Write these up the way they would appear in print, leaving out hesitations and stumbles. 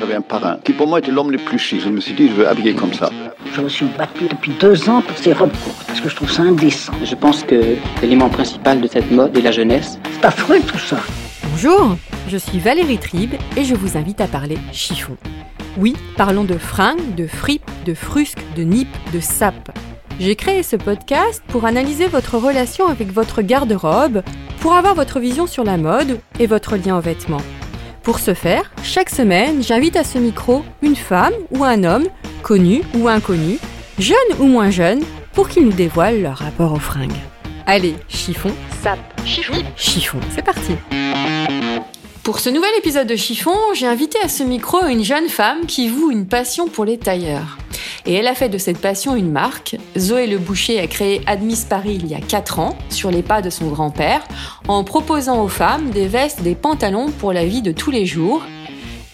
J'avais un parrain qui pour moi était l'homme le plus chic. Je me suis dit, je veux habiller comme ça. Je me suis battue depuis 2 ans pour ces robes courtes parce que je trouve ça indécent. Je pense que l'élément principal de cette mode est la jeunesse. C'est affreux tout ça. Bonjour, je suis Valérie Trib et je vous invite à parler chiffon. Oui, parlons de fringues, de fripes, de frusques, de nippes, de sapes. J'ai créé ce podcast pour analyser votre relation avec votre garde-robe, pour avoir votre vision sur la mode et votre lien aux vêtements. Pour ce faire, chaque semaine, j'invite à ce micro une femme ou un homme, connu ou inconnu, jeune ou moins jeune, pour qu'ils nous dévoilent leur rapport aux fringues. Allez, chiffon, sap, chiffon, c'est parti. Pour ce nouvel épisode de Chiffon, j'ai invité à ce micro une jeune femme qui voue une passion pour les tailleurs. Et elle a fait de cette passion une marque. Zoé Le Boucher a créé Admise Paris il y a 4 ans, sur les pas de son grand-père, en proposant aux femmes des vestes, des pantalons pour la vie de tous les jours.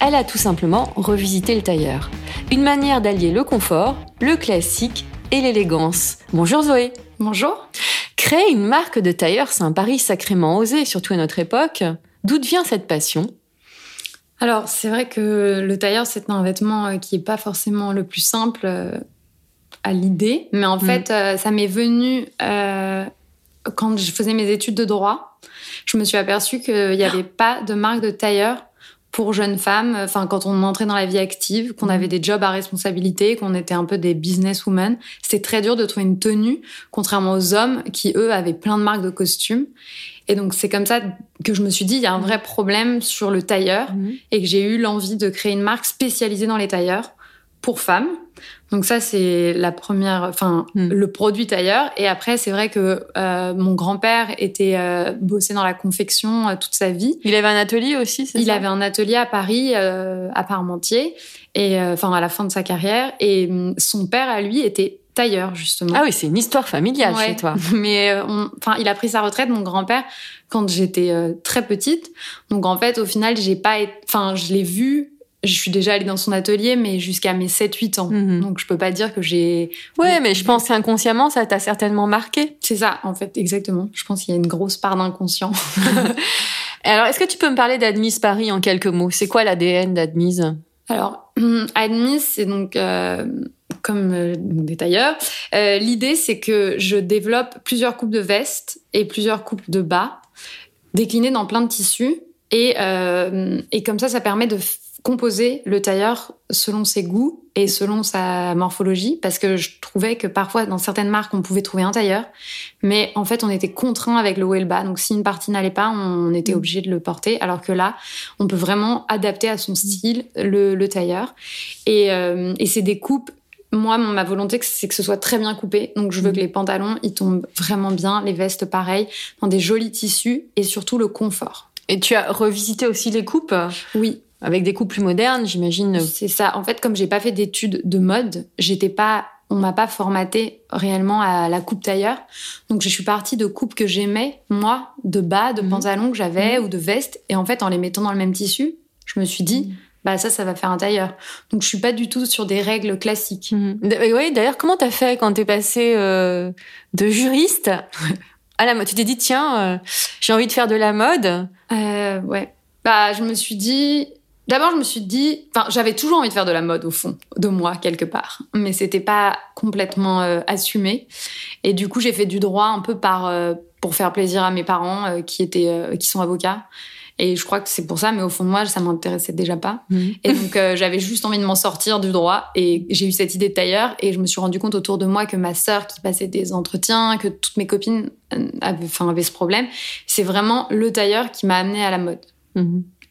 Elle a tout simplement revisité le tailleur. Une manière d'allier le confort, le classique et l'élégance. Bonjour Zoé. Bonjour. Créer une marque de tailleur, c'est un pari sacrément osé, surtout à notre époque. D'où vient cette passion ? Alors, c'est vrai que le tailleur, c'est un vêtement qui n'est pas forcément le plus simple à l'idée. Mais en fait, ça m'est venu quand je faisais mes études de droit. Je me suis aperçue qu'il n'y avait pas de marque de tailleur pour jeunes femmes. Enfin, quand on entrait dans la vie active, qu'on avait des jobs à responsabilité, qu'on était un peu des businesswomen, c'était très dur de trouver une tenue, contrairement aux hommes qui, eux, avaient plein de marques de costumes. Et donc, c'est comme ça que je me suis dit, il y a un vrai problème sur le tailleur et que j'ai eu l'envie de créer une marque spécialisée dans les tailleurs pour femmes. Donc ça, c'est la première, le produit tailleur. Et après, c'est vrai que mon grand-père était bossé dans la confection toute sa vie. Il avait un atelier aussi, c'est ça ? Il avait un atelier à Paris, à Parmentier, et, à la fin de sa carrière. Et son père, à lui, était tailleur, justement. Ah oui, c'est une histoire familiale chez toi. Mais il a pris sa retraite, mon grand-père, quand j'étais très petite. Donc en fait, au final, je l'ai vu. Je suis déjà allée dans son atelier, mais jusqu'à mes 7-8 ans. Donc je peux pas dire que j'ai... Ouais, mais je pense qu'inconsciemment, ça t'a certainement marqué. C'est ça, en fait, exactement. Je pense qu'il y a une grosse part d'inconscient. Alors, est-ce que tu peux me parler d'Admise Paris en quelques mots ? C'est quoi l'ADN d'Admise ? Alors, Admise, c'est donc... comme des tailleurs. L'idée, c'est que je développe plusieurs coupes de vestes et plusieurs coupes de bas, déclinées dans plein de tissus. Et comme ça, ça permet de composer le tailleur selon ses goûts et selon sa morphologie. Parce que je trouvais que parfois, dans certaines marques, on pouvait trouver un tailleur. Mais en fait, on était contraints avec le haut et le bas. Donc, si une partie n'allait pas, on était obligé de le porter. Alors que là, on peut vraiment adapter à son style le tailleur. Et c'est des coupes... Moi, ma volonté, c'est que ce soit très bien coupé. Donc, je veux que les pantalons, ils tombent vraiment bien, les vestes, pareil, dans des jolis tissus et surtout le confort. Et tu as revisité aussi les coupes ? Oui. Avec des coupes plus modernes, j'imagine. C'est ça. En fait, comme j'ai pas fait d'études de mode, on m'a pas formatée réellement à la coupe tailleur. Donc, je suis partie de coupes que j'aimais, moi, de bas, de pantalons que j'avais ou de vestes. Et en fait, en les mettant dans le même tissu, je me suis dit... Bah ça va faire un tailleur. Donc, je suis pas du tout sur des règles classiques. Oui, d'ailleurs, comment t'as fait quand t'es passée de juriste à la mode ? Tu t'es dit, tiens, j'ai envie de faire de la mode ? Ouais. Bah, je me suis dit... Enfin, j'avais toujours envie de faire de la mode, au fond, de moi, quelque part. Mais c'était pas complètement assumé. Et du coup, j'ai fait du droit un peu pour faire plaisir à mes parents qui sont avocats. Et je crois que c'est pour ça, mais au fond de moi, ça m'intéressait déjà pas. Et donc, j'avais juste envie de m'en sortir du droit. Et j'ai eu cette idée de tailleur. Et je me suis rendu compte autour de moi que ma sœur qui passait des entretiens, que toutes mes copines avaient ce problème. C'est vraiment le tailleur qui m'a amenée à la mode.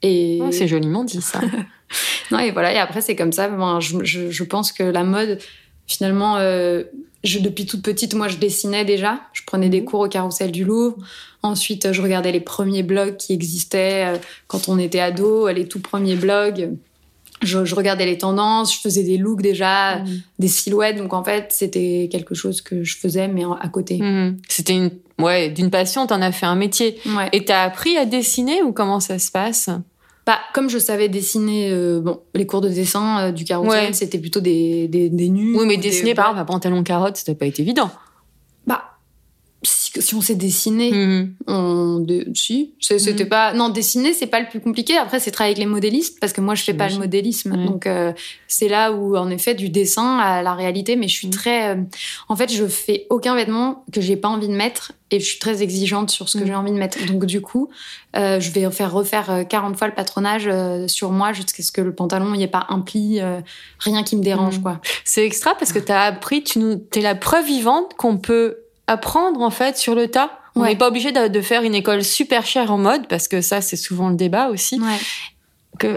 Et... Oh, c'est joliment dit, ça. Non, et voilà. Et après, c'est comme ça. Je pense que la mode, finalement... Depuis toute petite, moi, je dessinais déjà. Je prenais des cours au Carrousel du Louvre. Ensuite, je regardais les premiers blogs qui existaient quand on était ado, les tout premiers blogs. Je regardais les tendances, je faisais des looks déjà, des silhouettes. Donc, en fait, c'était quelque chose que je faisais, mais à côté. C'était d'une passion, t'en as fait un métier. Ouais. Et t'as appris à dessiner ou comment ça se passe ? Bah, comme je savais dessiner, les cours de dessin du Carrousel, c'était plutôt des nus. Oui, mais dessiner, par exemple, un pantalon carotte, ça n'a pas été évident. Bah, si on sait dessiner, c'était pas... Non, dessiner, c'est pas le plus compliqué. Après, c'est travailler avec les modélistes, parce que moi, je fais pas le modélisme. Ouais. Donc, c'est là où, en effet, du dessin à la réalité, mais je suis très... En fait, je fais aucun vêtement que j'ai pas envie de mettre. Et je suis très exigeante sur ce que j'ai envie de mettre. Donc, du coup, je vais refaire 40 fois le patronage sur moi jusqu'à ce que le pantalon, il n'y ait pas un pli, rien qui me dérange, quoi. C'est extra parce que tu as appris, tu es la preuve vivante qu'on peut apprendre, en fait, sur le tas. On n'est pas obligé de faire une école super chère en mode, parce que ça, c'est souvent le débat aussi. Ouais.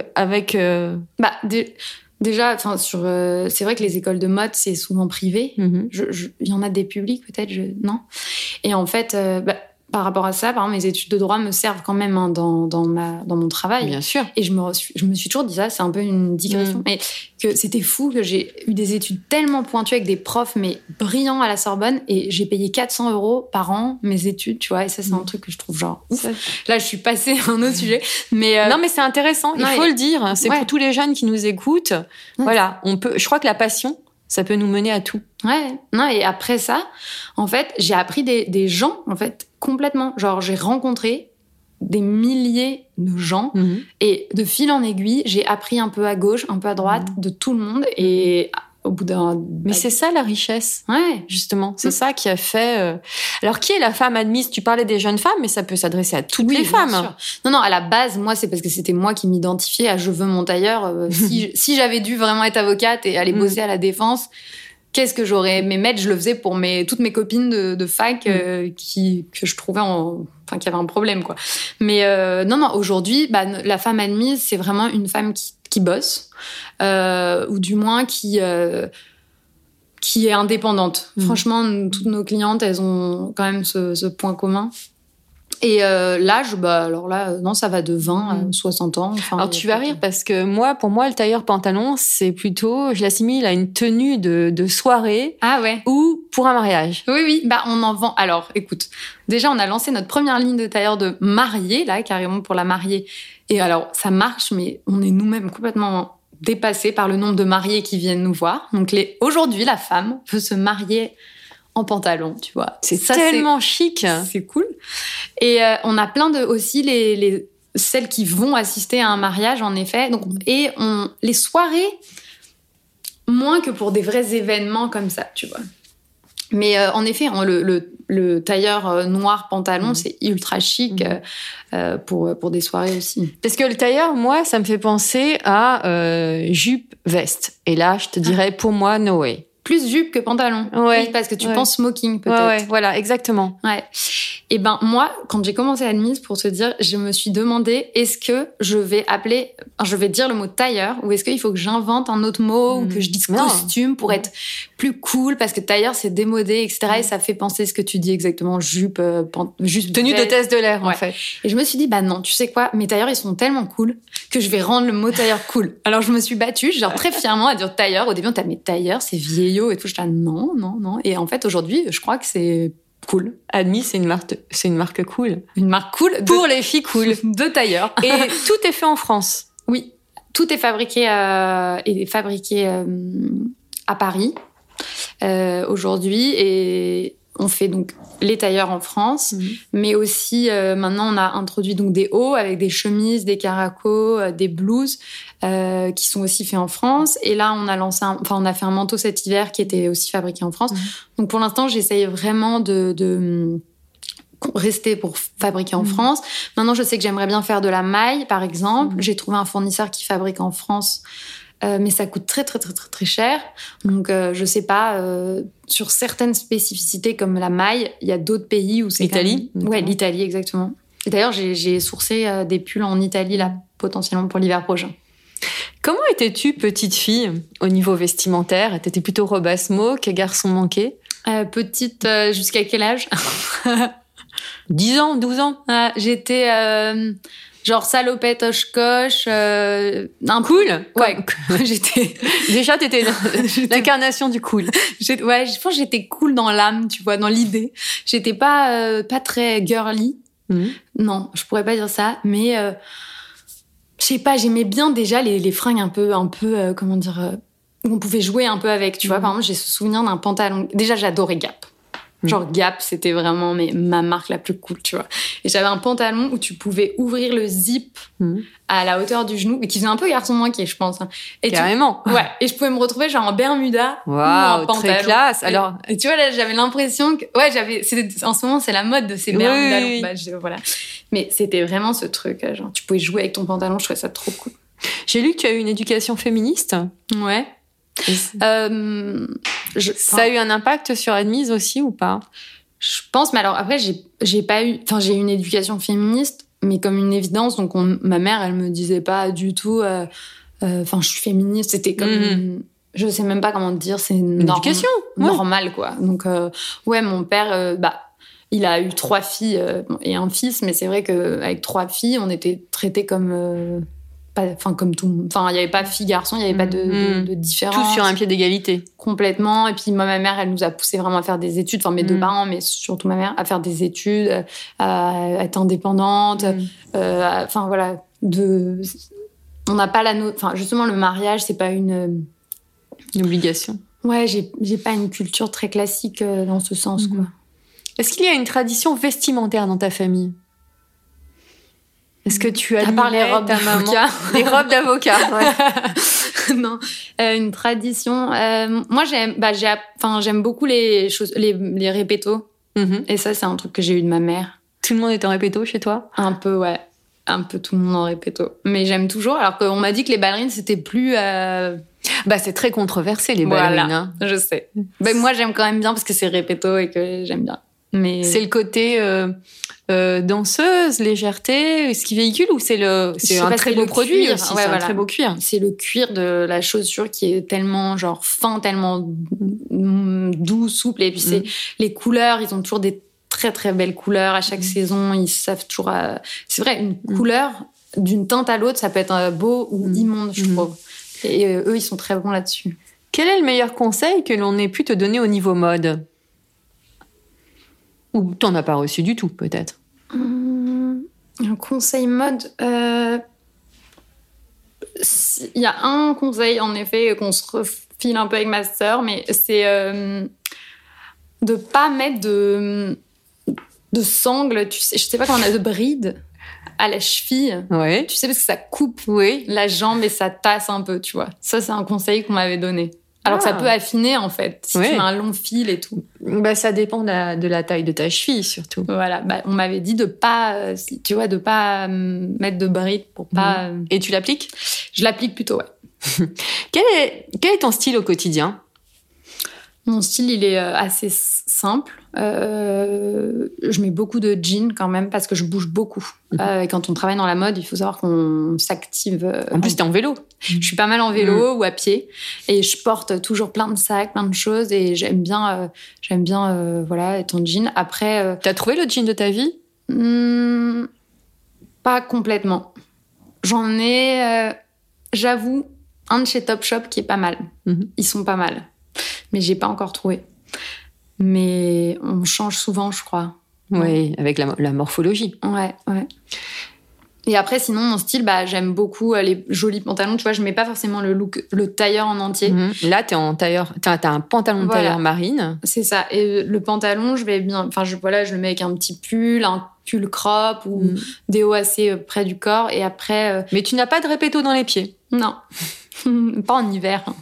Déjà, c'est vrai que les écoles de mode, c'est souvent privé. Il y en a des publics, peut-être, non. Et en fait, par rapport à ça, par exemple, mes études de droit me servent quand même dans mon travail. Bien sûr. Et je me suis toujours dit ça, c'est un peu une digression. Mais que c'était fou que j'ai eu des études tellement pointues avec des profs, mais brillants à la Sorbonne, et j'ai payé 400 € par an mes études, tu vois. Et ça, c'est un truc que je trouve genre ouf. Ça... Là, je suis passée à un autre sujet. Mais non, mais c'est intéressant, il faut le dire. C'est pour tous les jeunes qui nous écoutent. Voilà, je crois que la passion, ça peut nous mener à tout. Ouais. Non, et après ça, en fait, j'ai appris des gens, en fait, complètement. Genre, j'ai rencontré des milliers de gens et de fil en aiguille, j'ai appris un peu à gauche, un peu à droite de tout le monde et au bout d'un... Mais c'est ça la richesse, justement. C'est ça qui a fait... Alors, qui est la femme admise ? Tu parlais des jeunes femmes, mais ça peut s'adresser à toutes les femmes. Bien sûr. Non, à la base, moi, c'est parce que c'était moi qui m'identifiais à « je veux mon tailleur ». Si j'avais dû vraiment être avocate et aller bosser à la Défense... Qu'est-ce que j'aurais aimé mettre ? Je le faisais pour toutes mes copines de fac que je trouvais qu'il y avait un problème, quoi. Mais non, aujourd'hui, la femme admise, c'est vraiment une femme qui bosse, ou du moins qui est indépendante. Franchement, toutes nos clientes, elles ont quand même ce point commun. Et l'âge, ça va de 20 à 60 ans. Enfin, alors, tu vas rire parce que pour moi, le tailleur pantalon, c'est plutôt... Je l'assimile à une tenue de soirée ou pour un mariage. Oui, on en vend... Alors, écoute, déjà, on a lancé notre première ligne de tailleur de mariée, là, carrément pour la mariée. Et alors, ça marche, mais on est nous-mêmes complètement dépassés par le nombre de mariés qui viennent nous voir. Donc, aujourd'hui, la femme peut se marier... en pantalon, tu vois. C'est tellement chic. C'est cool. Et on a plein aussi celles qui vont assister à un mariage, en effet. Donc, les soirées, moins que pour des vrais événements comme ça, tu vois. Mais en effet, le tailleur noir pantalon, c'est ultra chic pour des soirées aussi. Parce que le tailleur, moi, ça me fait penser à jupe, veste. Et là, je te dirais, pour moi, no way. Plus jupe que pantalon. Ouais. Oui, parce que tu penses smoking, peut-être. Ouais, voilà, exactement. Ouais. Et moi, quand j'ai commencé à Admise, pour te dire, je me suis demandé, est-ce que je vais dire le mot tailleur, ou est-ce qu'il faut que j'invente un autre mot, ou que je dise costume pour être plus cool, parce que tailleur, c'est démodé, etc. Et ça fait penser ce que tu dis exactement, jupe, tenue d'hôtesse de l'air, en fait. Et je me suis dit, non, tu sais quoi, mes tailleurs, ils sont tellement cool que je vais rendre le mot tailleur cool. Alors, je me suis battue, genre, très fièrement à dire tailleur. Au début, on t'a mis tailleur, c'est vieillot. Et tout, je disais non. Et en fait, aujourd'hui, je crois que c'est cool. Admis, c'est une marque cool. Une marque cool pour les filles cool. De tailleurs. Et tout est fait en France. Oui, tout est fabriqué à Paris aujourd'hui. Et on fait donc les tailleurs en France, mais aussi maintenant on a introduit donc des hauts avec des chemises, des caracos, des blouses qui sont aussi faits en France. Et là on a lancé, on a fait un manteau cet hiver qui était aussi fabriqué en France. Donc pour l'instant j'essaye vraiment de rester pour fabriquer en France. Maintenant je sais que j'aimerais bien faire de la maille par exemple. J'ai trouvé un fournisseur qui fabrique en France. Mais ça coûte très, très, très, très, très cher. Donc, je sais pas, sur certaines spécificités comme la maille, il y a d'autres pays où c'est... L'Italie même... Ouais, l'Italie, exactement. Et d'ailleurs, j'ai sourcé des pulls en Italie, là, potentiellement pour l'hiver prochain. Comment étais-tu, petite fille, au niveau vestimentaire ? T'étais plutôt robasmo que garçon manqué ? Petite, jusqu'à quel âge? 10 ans, 12 ans. Ah, j'étais genre salopette, Oshkosh, cool. Ouais, j'étais déjà t'étais l'incarnation du cool. Ouais, je pense que j'étais cool dans l'âme, tu vois, dans l'idée. J'étais pas pas très girly. Mm-hmm. Non, je pourrais pas dire ça, mais je sais pas, j'aimais bien déjà les fringues un peu comment dire, on pouvait jouer un peu avec, tu vois. Par exemple, j'ai ce souvenir d'un pantalon. Déjà, j'adorais Gap. Genre Gap, c'était vraiment ma marque la plus cool, tu vois. Et j'avais un pantalon où tu pouvais ouvrir le zip à la hauteur du genou, et qui faisait un peu garçon manqué, je pense. Et carrément. Ouais. Et je pouvais me retrouver genre en Bermuda ou en pantalon. Très classe. Alors, et tu vois là, j'avais l'impression que en ce moment, c'est la mode de ces Bermudas. Oui. Bah, voilà. Mais c'était vraiment ce truc, genre tu pouvais jouer avec ton pantalon. Je trouvais ça trop cool. J'ai lu que tu as eu une éducation féministe. Ouais. Ça a eu un impact sur Admise aussi ou pas? Je pense, mais alors après j'ai pas eu, enfin j'ai eu une éducation féministe, mais comme une évidence. Donc ma mère, elle me disait pas du tout, enfin je suis féministe. C'était comme, je sais même pas comment dire, c'est une éducation normale quoi. Donc ouais, mon père, il a eu 3 filles et un fils, mais c'est vrai que avec 3 filles, on était traités comme comme tout, enfin il y avait pas fille garçon, il y avait pas de différence, tout sur un pied d'égalité complètement. Et puis moi, ma mère, elle nous a poussé vraiment à faire des études, enfin mes 2 parents, mais surtout ma mère, à faire des études, à être indépendante, enfin voilà, on n'a pas la enfin justement le mariage, c'est pas une obligation. Ouais, j'ai pas une culture très classique dans ce sens quoi. Est-ce qu'il y a une tradition vestimentaire dans ta famille? Est-ce que tu as parlé des robes d'avocat? Des robes d'avocat, ouais. Non, une tradition. Moi, j'aime beaucoup les choses, les répétos. Et ça, c'est un truc que j'ai eu de ma mère. Tout le monde est en répéto chez toi? Un peu, ouais. Un peu tout le monde en répéto. Mais j'aime toujours. Alors qu'on m'a dit que les ballerines, c'était plus. C'est très controversé, les ballerines. Voilà, je sais. Moi, j'aime quand même bien parce que c'est répéto et que j'aime bien. Mais c'est le côté danseuse, légèreté, ce qui véhicule, ou c'est un très beau produit aussi, c'est un très beau cuir. C'est le cuir de la chaussure qui est tellement genre fin, tellement doux, souple. Et puis c'est les couleurs, ils ont toujours des très très belles couleurs à chaque saison. Ils savent toujours. C'est vrai, une couleur d'une teinte à l'autre, ça peut être beau ou immonde, je trouve. Et eux, ils sont très bons là-dessus. Quel est le meilleur conseil que l'on ait pu te donner au niveau mode? Ou t'en as pas reçu du tout, peut-être? Un conseil mode... Il y a un conseil, en effet, qu'on se refile un peu avec ma sœur, mais c'est de pas mettre de sangles, tu sais, je sais pas comment on a, de brides à la cheville. Ouais. Tu sais, parce que ça coupe la jambe et ça tasse un peu, tu vois. Ça, c'est un conseil qu'on m'avait donné. Alors que ça peut affiner, en fait, si tu as un long fil et tout. Ça dépend de la taille de ta cheville, surtout. Voilà, on m'avait dit de pas, tu vois, de pas mettre de brides pour pas... Et tu l'appliques? Je l'applique plutôt, ouais. Quel est ton style au quotidien? Mon style, il est assez simple. Je mets beaucoup de jeans quand même parce que je bouge beaucoup. Et quand on travaille dans la mode, il faut savoir qu'on s'active. En plus, t'es en vélo. Je suis pas mal en vélo ou à pied. Et je porte toujours plein de sacs, plein de choses. Et j'aime bien voilà, être en jean. Après... T'as trouvé le jean de ta vie? Pas complètement. J'en ai, j'avoue, un de chez Topshop qui est pas mal. Ils sont pas mal. Mais j'ai pas encore trouvé. Mais on change souvent, je crois. Oui, avec la morphologie. Ouais. Et après, sinon, mon style, j'aime beaucoup les jolis pantalons. Tu vois, je mets pas forcément le tailleur en entier. Là, t'es en tailleur, t'as un pantalon de tailleur marine. C'est ça. Et le pantalon, je vais bien. Enfin, je le mets avec un petit pull, un pull crop ou des hauts assez près du corps. Et après. Mais tu n'as pas de répéto dans les pieds? Non, pas en hiver. Hein.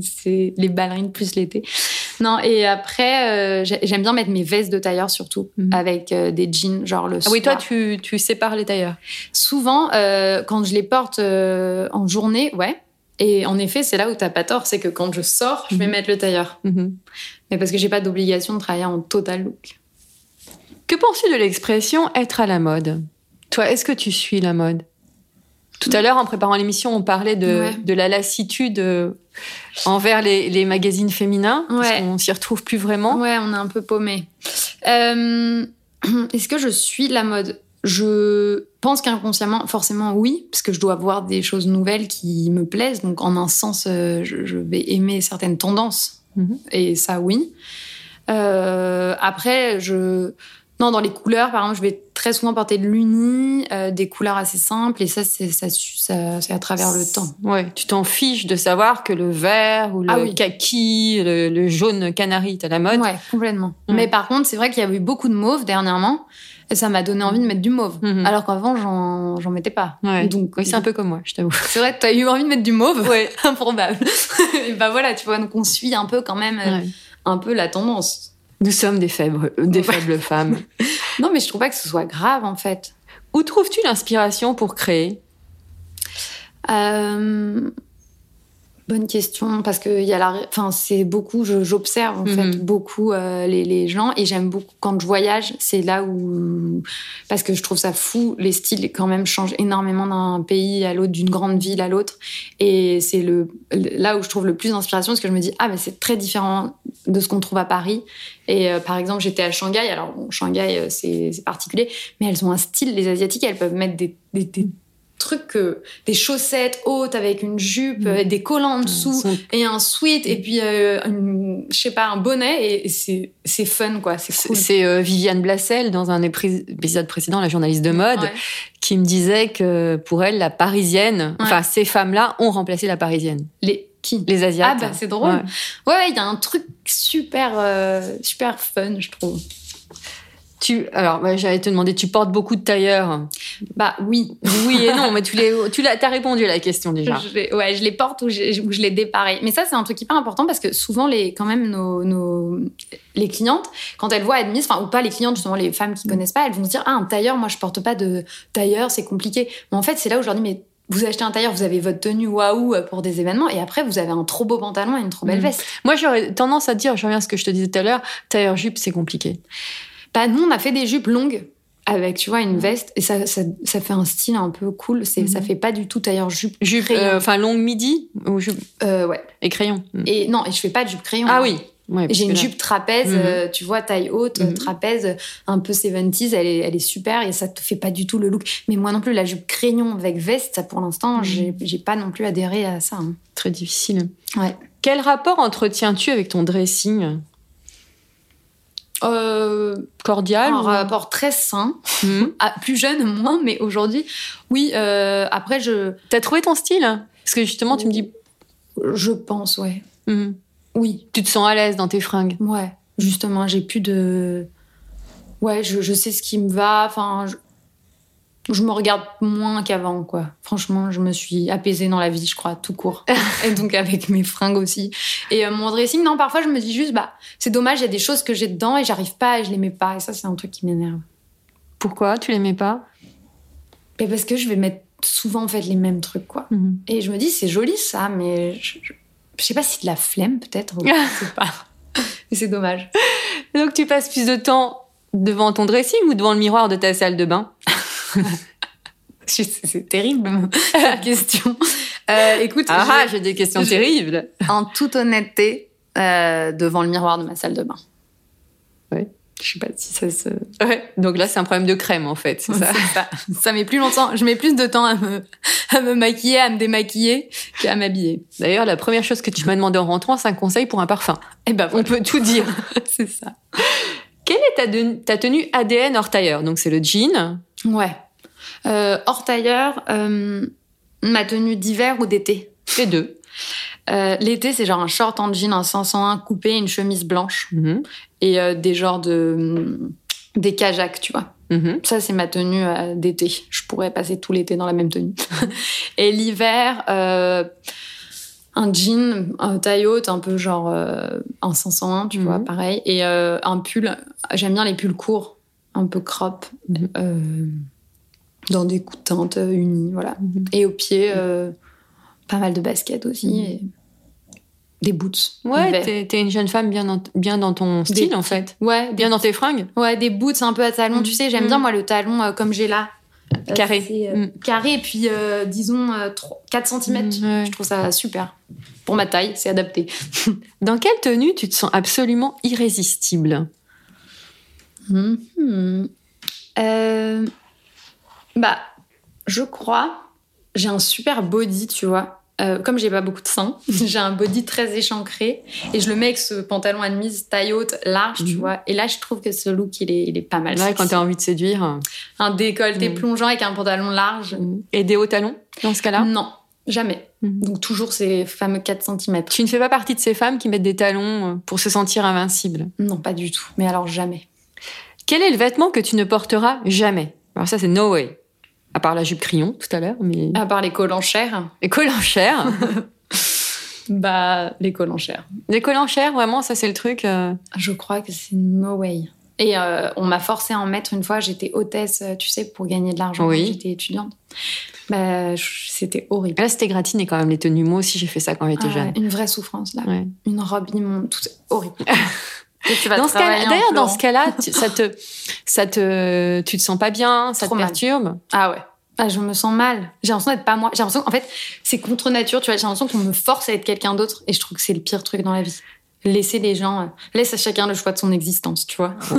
C'est les ballerines plus l'été. Non, et après, j'aime bien mettre mes vestes de tailleur, surtout, avec des jeans, genre le soir. Oui, toi, tu sépares les tailleurs. Souvent, quand je les porte en journée, ouais. Et en effet, c'est là où t'as pas tort, c'est que quand je sors, je vais mettre le tailleur. Mais parce que j'ai pas d'obligation de travailler en total look. Que penses-tu de l'expression « être à la mode » ? Toi, est-ce que tu suis la mode ? Tout à l'heure, en préparant l'émission, on parlait de la lassitude envers les magazines féminins. Ouais. Parce qu'on s'y retrouve plus vraiment. Ouais, on est un peu paumé. Est-ce que je suis la mode ? Je pense qu'inconsciemment, forcément oui, parce que je dois voir des choses nouvelles qui me plaisent. Donc, en un sens, je vais aimer certaines tendances. Mm-hmm. Et ça, oui. Après, dans les couleurs, par exemple, je vais très souvent porter de l'uni, des couleurs assez simples, et ça, c'est à travers le temps. Ouais, tu t'en fiches de savoir que le vert ou le kaki, le jaune canari, t'as la mode. Ouais, complètement. Mmh. Mais par contre, c'est vrai qu'il y a eu beaucoup de mauve dernièrement, et ça m'a donné envie de mettre du mauve, alors qu'avant, j'en mettais pas. Ouais. Donc, c'est un peu comme moi, je t'avoue. C'est vrai, t'as eu envie de mettre du mauve, ouais, improbable. Et bah voilà, tu vois, donc on suit un peu quand même, un peu la tendance. Nous sommes des faibles femmes. Non, mais je trouve pas que ce soit grave, en fait. Où trouves-tu l'inspiration pour créer ? Bonne question, parce que c'est beaucoup. J'observe en fait beaucoup les gens, et j'aime beaucoup quand je voyage. C'est là où, parce que je trouve ça fou, les styles quand même changent énormément d'un pays à l'autre, d'une grande ville à l'autre, et c'est là où je trouve le plus d'inspiration, parce que je me dis c'est très différent de ce qu'on trouve à Paris. Et par exemple, j'étais à Shanghai. Alors Shanghai, c'est particulier, mais elles ont un style. Les Asiatiques, elles peuvent mettre des trucs, des chaussettes hautes avec une jupe, des collants en dessous, et un sweat, et puis un bonnet, et c'est fun, quoi. C'est cool. C'est Viviane Blassel, dans un épisode précédent, la journaliste de mode, qui me disait que pour elle, la Parisienne, ces femmes-là ont remplacé la Parisienne. Les Asiates. Ah bah c'est drôle. Ouais, il y a un truc super, super fun, je trouve. J'allais te demander, tu portes beaucoup de tailleurs ? Bah oui. Oui et non, mais t'as répondu à la question déjà. Je les porte, ou je les dépareille. Mais ça, c'est un truc hyper important, parce que souvent, les clientes, quand elles voient Admise, ou pas les clientes, justement les femmes qui connaissent pas, elles vont se dire, un tailleur, moi je porte pas de tailleur, c'est compliqué. Mais en fait, c'est là où je leur dis, mais vous achetez un tailleur, vous avez votre tenue waouh pour des événements, et après vous avez un trop beau pantalon et une trop belle veste. Moi, j'aurais tendance à dire, je reviens à ce que je te disais tout à l'heure, tailleur jupe, c'est compliqué. Bah, nous, on a fait des jupes longues avec, tu vois, une veste. Et ça fait un style un peu cool. Ça fait pas du tout tailleur jupe crayon. Enfin, longue midi ou jupe ouais. Et crayon. Et non, et je fais pas de jupe crayon. Ah oui. Ouais, j'ai une jupe trapèze, tu vois, taille haute, trapèze, un peu 70s, elle est super, et ça te fait pas du tout le look. Mais moi non plus, la jupe crayon avec veste, ça pour l'instant, j'ai pas non plus adhéré à ça. Hein. Très difficile. Ouais. Quel rapport entretiens-tu avec ton dressing ? Cordial, un rapport très sain, plus jeune moins, mais aujourd'hui oui. Après, t'as trouvé ton style, parce que justement tu me dis, je pense, oui, tu te sens à l'aise dans tes fringues. Ouais, justement, j'ai plus de, je sais ce qui me va, enfin je me regarde moins qu'avant, quoi. Franchement, je me suis apaisée dans la vie, je crois, tout court. Et donc avec mes fringues aussi, et mon dressing, non, parfois je me dis juste c'est dommage, il y a des choses que j'ai dedans et j'arrive pas, et je les mets pas, et ça, c'est un truc qui m'énerve. Pourquoi tu les mets pas ? Mais parce que je vais mettre souvent en fait les mêmes trucs, quoi. Mm-hmm. Et je me dis, c'est joli ça, mais je sais pas, si de la flemme peut-être, ou je sais pas. Mais c'est dommage. Donc tu passes plus de temps devant ton dressing ou devant le miroir de ta salle de bain ? C'est terrible la question. Écoute, j'ai des questions terribles. En toute honnêteté, devant le miroir de ma salle de bain. Ouais. Je sais pas si ça se. Ouais. Donc là, c'est un problème de crème, en fait. C'est ça. Ça met plus longtemps. Je mets plus de temps à me maquiller, à me démaquiller, qu'à m'habiller. D'ailleurs, la première chose que tu m'as demandé en rentrant, c'est un conseil pour un parfum. Et voilà. On peut tout dire. C'est ça. Quelle est ta tenue ADN hors tailleur ? Donc c'est le jean. Ouais. Hors tailleur, ma tenue d'hiver ou d'été ? Les deux. L'été, c'est genre un short en jean, un 501 coupé, une chemise blanche, et des genres des kajaks, tu vois. Mm-hmm. Ça, c'est ma tenue d'été. Je pourrais passer tout l'été dans la même tenue. Et l'hiver, un jean, un taille haute, un peu genre un 501, tu vois, pareil. Et un pull, j'aime bien les pulls courts, un peu crop, dans des teintes unies, voilà. Et au pied, pas mal de baskets aussi, et des boots. Ouais, t'es une jeune femme bien dans ton style, en fait. Ouais, bien dans tes fringues. Ouais, des boots un peu à talons. Tu sais, j'aime bien, moi, le talon comme j'ai là. carré. C'est, carré, et puis disons 4 cm. Ouais. Je trouve ça super. Pour ma taille, c'est adapté. Dans quelle tenue tu te sens absolument irrésistible? Bah, je crois, j'ai un super body, tu vois. Comme j'ai pas beaucoup de seins, j'ai un body très échancré et je le mets avec ce pantalon Admise taille haute large, tu vois. Et là, je trouve que ce look, il est pas mal. Ouais, quand t'as envie de séduire. Un décolleté plongeant avec un pantalon large. Et des hauts talons, dans ce cas-là? Non, jamais. Donc toujours ces fameux 4 cm. Tu ne fais pas partie de ces femmes qui mettent des talons pour se sentir invincible? Non, pas du tout. Mais alors jamais. Quel est le vêtement que tu ne porteras jamais? Alors ça, c'est no way. À part la jupe crayon, tout à l'heure, mais... À part les colanchères. Les colanchères. Bah, les colanchères. Les colanchères, vraiment, ça, c'est le truc... Je crois que c'est no way. Et on m'a forcée à en mettre une fois. J'étais hôtesse, tu sais, pour gagner de l'argent. Oui. J'étais étudiante. Bah, c'était horrible. Là, c'était gratiné, quand même, les tenues. Moi aussi, j'ai fait ça quand j'étais jeune. Une vraie souffrance, là. Ouais. Une robe immonde, tout horrible. Dans ce cas, d'ailleurs, dans ce cas-là, tu te sens pas bien, ça te perturbe. Ah ouais. Ah, je me sens mal. J'ai l'impression d'être pas moi. J'ai l'impression, en fait, c'est contre nature. Tu vois, j'ai l'impression qu'on me force à être quelqu'un d'autre, et je trouve que c'est le pire truc dans la vie. Laisser les gens, laisse à chacun le choix de son existence, tu vois. Oh.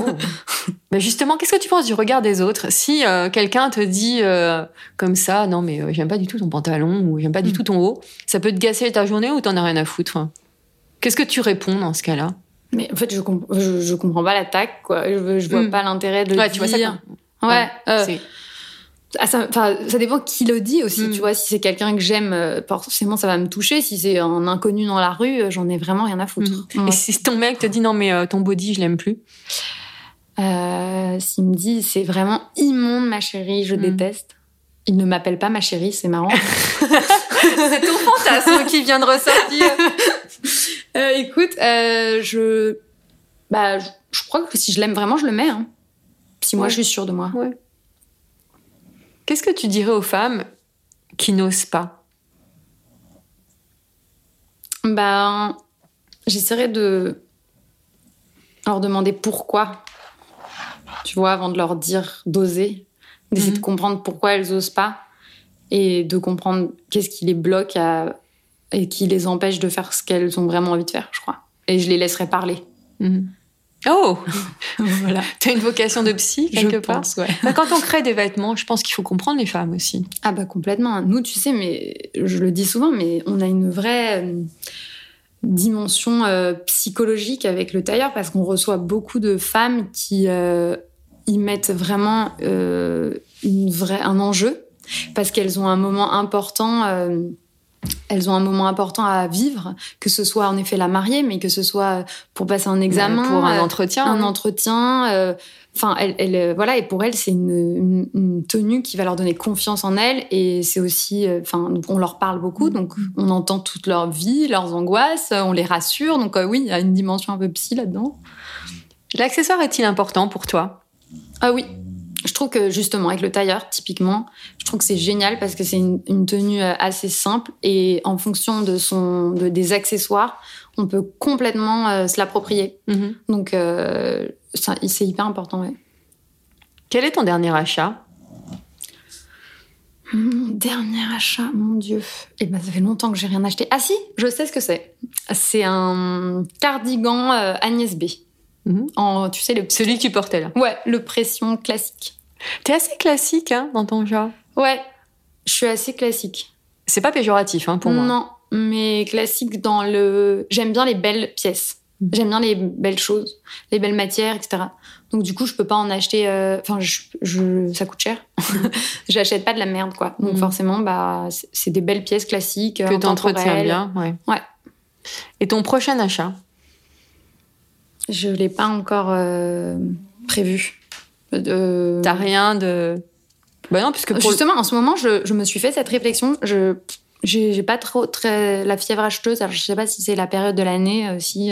Ben justement, qu'est-ce que tu penses du regard des autres? Si quelqu'un te dit comme ça, non mais j'aime pas du tout ton pantalon ou j'aime pas du tout ton haut, ça peut te gasser ta journée ou t'en as rien à foutre. Qu'est-ce que tu réponds dans ce cas-là? Mais en fait, je comprends pas l'attaque, quoi. Je vois pas l'intérêt de le dire. Tu vois ça quand... Ouais. Ça dépend qui le dit aussi, tu vois. Si c'est quelqu'un que j'aime, forcément, ça va me toucher. Si c'est un inconnu dans la rue, j'en ai vraiment rien à foutre. Ouais. Et si ton mec te dit « Non, mais ton body, je l'aime plus », s'il me dit « C'est vraiment immonde, ma chérie, je déteste », il ne m'appelle pas ma chérie, c'est marrant. C'est ton fantasme qui vient de ressortir. Écoute, je crois que si je l'aime vraiment, je le mets. Hein. Si moi, je suis sûre de moi. Ouais. Qu'est-ce que tu dirais aux femmes qui n'osent pas? Ben, j'essaierais de leur demander pourquoi. Tu vois, avant de leur dire d'oser, d'essayer de comprendre pourquoi elles osent pas et de comprendre qu'est-ce qui les bloque et qui les empêche de faire ce qu'elles ont vraiment envie de faire, je crois. Et je les laisserai parler. Oh voilà. T'as une vocation de psy, quelque part? Je pense, ouais. Bah, quand on crée des vêtements, je pense qu'il faut comprendre les femmes aussi. Ah bah complètement. Nous, tu sais, mais je le dis souvent, mais on a une vraie dimension psychologique avec le tailleur, parce qu'on reçoit beaucoup de femmes qui y mettent vraiment un enjeu, parce qu'elles ont un moment important... Elles ont un moment important à vivre, que ce soit en effet la mariée, mais que ce soit pour passer un examen, pour un entretien, enfin, elle, voilà. Et pour elles, c'est une tenue qui va leur donner confiance en elles, et c'est aussi, enfin, on leur parle beaucoup, donc on entend toute leur vie, leurs angoisses, on les rassure. Donc oui, il y a une dimension un peu psy là-dedans. L'accessoire est-il important pour toi? Ah oui. Je trouve que, justement, avec le tailleur, typiquement, je trouve que c'est génial parce que c'est une tenue assez simple et en fonction des accessoires, on peut complètement se l'approprier. Donc, c'est hyper important, ouais. Quel est ton dernier achat? Mon dernier achat, mon Dieu. Eh ben, ça fait longtemps que j'ai rien acheté. Ah si, je sais ce que c'est. C'est un cardigan Agnès B. Tu sais, celui que tu portais là. Ouais, le pression classique. T'es assez classique, hein, dans ton genre. Ouais, je suis assez classique. C'est pas péjoratif, hein, pour moi. Non, mais classique dans le... J'aime bien les belles pièces. J'aime bien les belles choses, les belles matières, etc. Donc du coup, je peux pas en acheter... Enfin, ça coûte cher. J'achète pas de la merde, quoi. Donc forcément, bah, c'est des belles pièces classiques. Que t'entretiens bien, ouais. Et ton prochain achat? Je l'ai pas encore prévu. T'as rien de... Bah non, puisque justement, en ce moment, je me suis fait cette réflexion. J'ai pas trop la fièvre acheteuse. Alors, je sais pas si c'est la période de l'année aussi.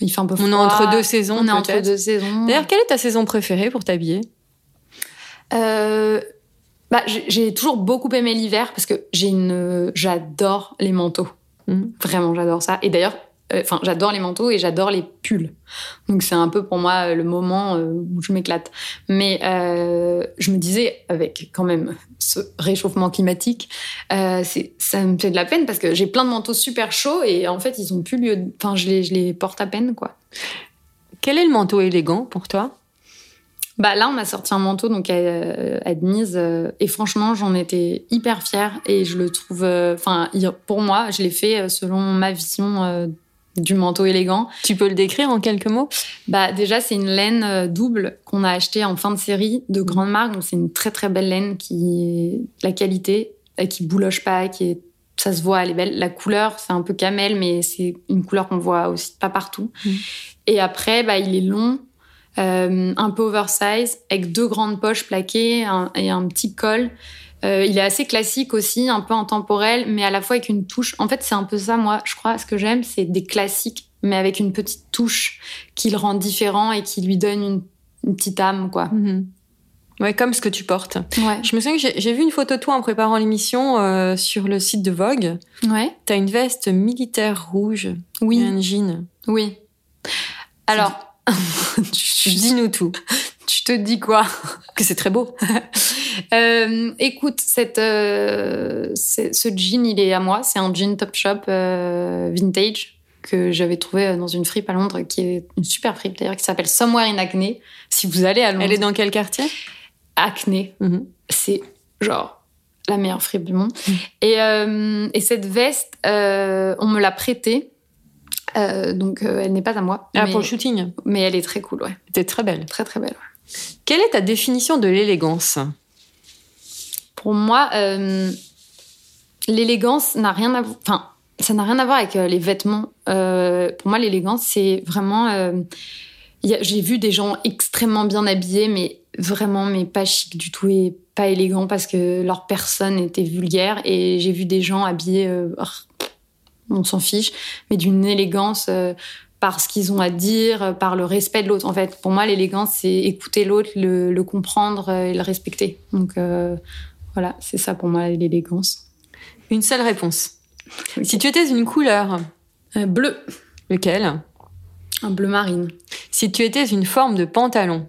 Il fait un peu froid. On est entre deux saisons, peut-être. D'ailleurs, quelle est ta saison préférée pour t'habiller? Bah, j'ai toujours beaucoup aimé l'hiver parce que j'adore les manteaux. Vraiment, j'adore ça. Et d'ailleurs... Enfin, j'adore les manteaux et j'adore les pulls. Donc, c'est un peu pour moi le moment où je m'éclate. Mais je me disais, avec quand même ce réchauffement climatique, ça me fait de la peine parce que j'ai plein de manteaux super chauds et en fait, ils ont plus lieu. Enfin, je les porte à peine, quoi. Quel est le manteau élégant pour toi ? Bah là, on a sorti un manteau donc Admise et franchement, j'en étais hyper fière et je le trouve. Enfin, pour moi, je l'ai fait selon ma vision du manteau élégant. Tu peux le décrire en quelques mots ? Bah déjà, c'est une laine double qu'on a achetée en fin de série de grande marque. Donc c'est une très très belle laine qui est la qualité, qui bouloche pas, qui est ça se voit, elle est belle. La couleur, c'est un peu camel, mais c'est une couleur qu'on voit aussi pas partout. Mmh. Et après, bah il est long. Un peu oversize avec deux grandes poches plaquées et un petit col. Il est assez classique aussi, un peu intemporel, mais à la fois avec une touche. En fait, c'est un peu ça, moi, je crois. Ce que j'aime, c'est des classiques, mais avec une petite touche qui le rend différent et qui lui donne une petite âme, quoi. Mm-hmm. Ouais, comme ce que tu portes. Ouais. Je me souviens que j'ai vu une photo de toi en préparant l'émission sur le site de Vogue. Ouais. T'as une veste militaire rouge. Oui. Et un jean. Oui. Alors. Dis-nous tout. Tu te dis quoi ? Que c'est très beau. Écoute, ce jean, il est à moi. C'est un jean Topshop vintage que j'avais trouvé dans une fripe à Londres, qui est une super fripe d'ailleurs, qui s'appelle Somewhere in Acne. Si vous allez à Londres... Elle est dans quel quartier ? Acne. Mm-hmm. C'est genre... la meilleure fripe du monde. Mm. Et cette veste, on me l'a prêtée. Donc, elle n'est pas à moi. Ah, mais, pour le shooting. Mais elle est très cool, ouais. T'es très belle. Très, très belle, ouais. Quelle est ta définition de l'élégance ? Pour moi, l'élégance n'a rien à voir... Enfin, ça n'a rien à voir avec les vêtements. Pour moi, l'élégance, c'est vraiment... j'ai vu des gens extrêmement bien habillés, mais vraiment mais pas chic du tout et pas élégants parce que leur personne était vulgaire. Et j'ai vu des gens habillés... on s'en fiche, mais d'une élégance par ce qu'ils ont à dire, par le respect de l'autre. En fait, pour moi, l'élégance, c'est écouter l'autre, le comprendre et le respecter. Donc, voilà, c'est ça pour moi, l'élégance. Une seule réponse. Okay. Si tu étais une couleur ? Bleu. Lequel ? Un bleu marine. Si tu étais une forme de pantalon ?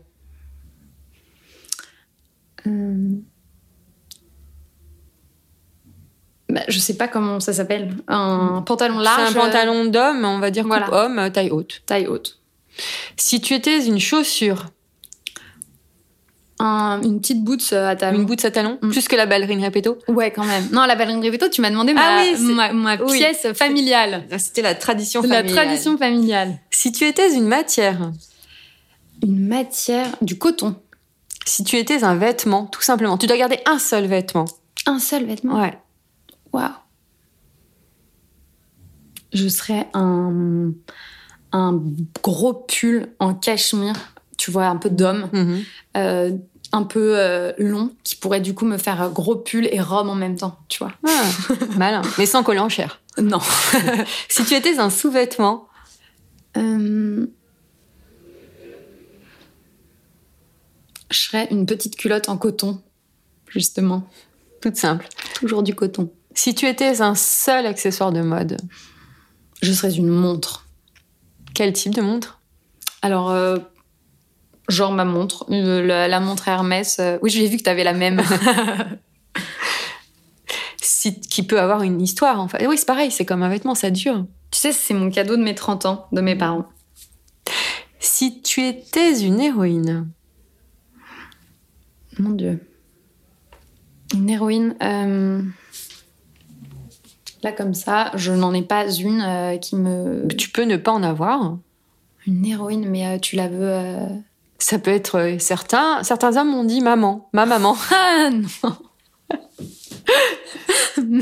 Bah, je sais pas comment ça s'appelle. Un pantalon large. C'est un pantalon d'homme, on va dire coupe voilà. Homme, taille haute. Taille haute. Si tu étais une chaussure, une petite boots à talons. Une boots à talons. Mm. Plus que la ballerine Repetto. Ouais, quand même. Non, la ballerine Repetto, tu m'as demandé ma pièce familiale. C'était la tradition familiale. Si tu étais une matière. Du coton. Si tu étais un vêtement, tout simplement. Tu dois garder un seul vêtement. Ouais. Waouh. Je serais un gros pull en cachemire, tu vois, un peu d'homme, un peu long, qui pourrait du coup me faire gros pull et robe en même temps, tu vois. Ah, malin, mais sans collant cher. Non. Si tu étais un sous-vêtement... je serais une petite culotte en coton, justement. Toute simple. Toujours du coton. Si tu étais un seul accessoire de mode, je serais une montre. Quel type de montre ? Alors, genre ma montre, la montre Hermès. Oui, j'ai vu que t'avais la même. Qui peut avoir une histoire, en fait. Oui, c'est pareil, c'est comme un vêtement, ça dure. Tu sais, c'est mon cadeau de mes 30 ans, de mes parents. Si tu étais une héroïne... Mon Dieu... Une héroïne... Là, comme ça, je n'en ai pas une qui me... Tu peux ne pas en avoir. Une héroïne, mais tu la veux... Ça peut être... Certains hommes m'ont dit maman. Ma maman. Ah non.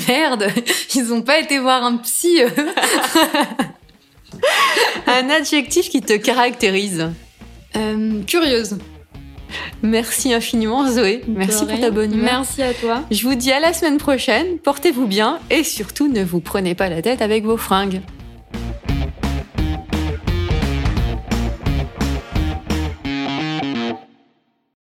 Merde, ils n'ont pas été voir un psy. Un adjectif qui te caractérise. Curieuse. Merci infiniment, Zoé. Merci pour ta bonne humeur. Merci à toi. Je vous dis à la semaine prochaine. Portez-vous bien et surtout, ne vous prenez pas la tête avec vos fringues.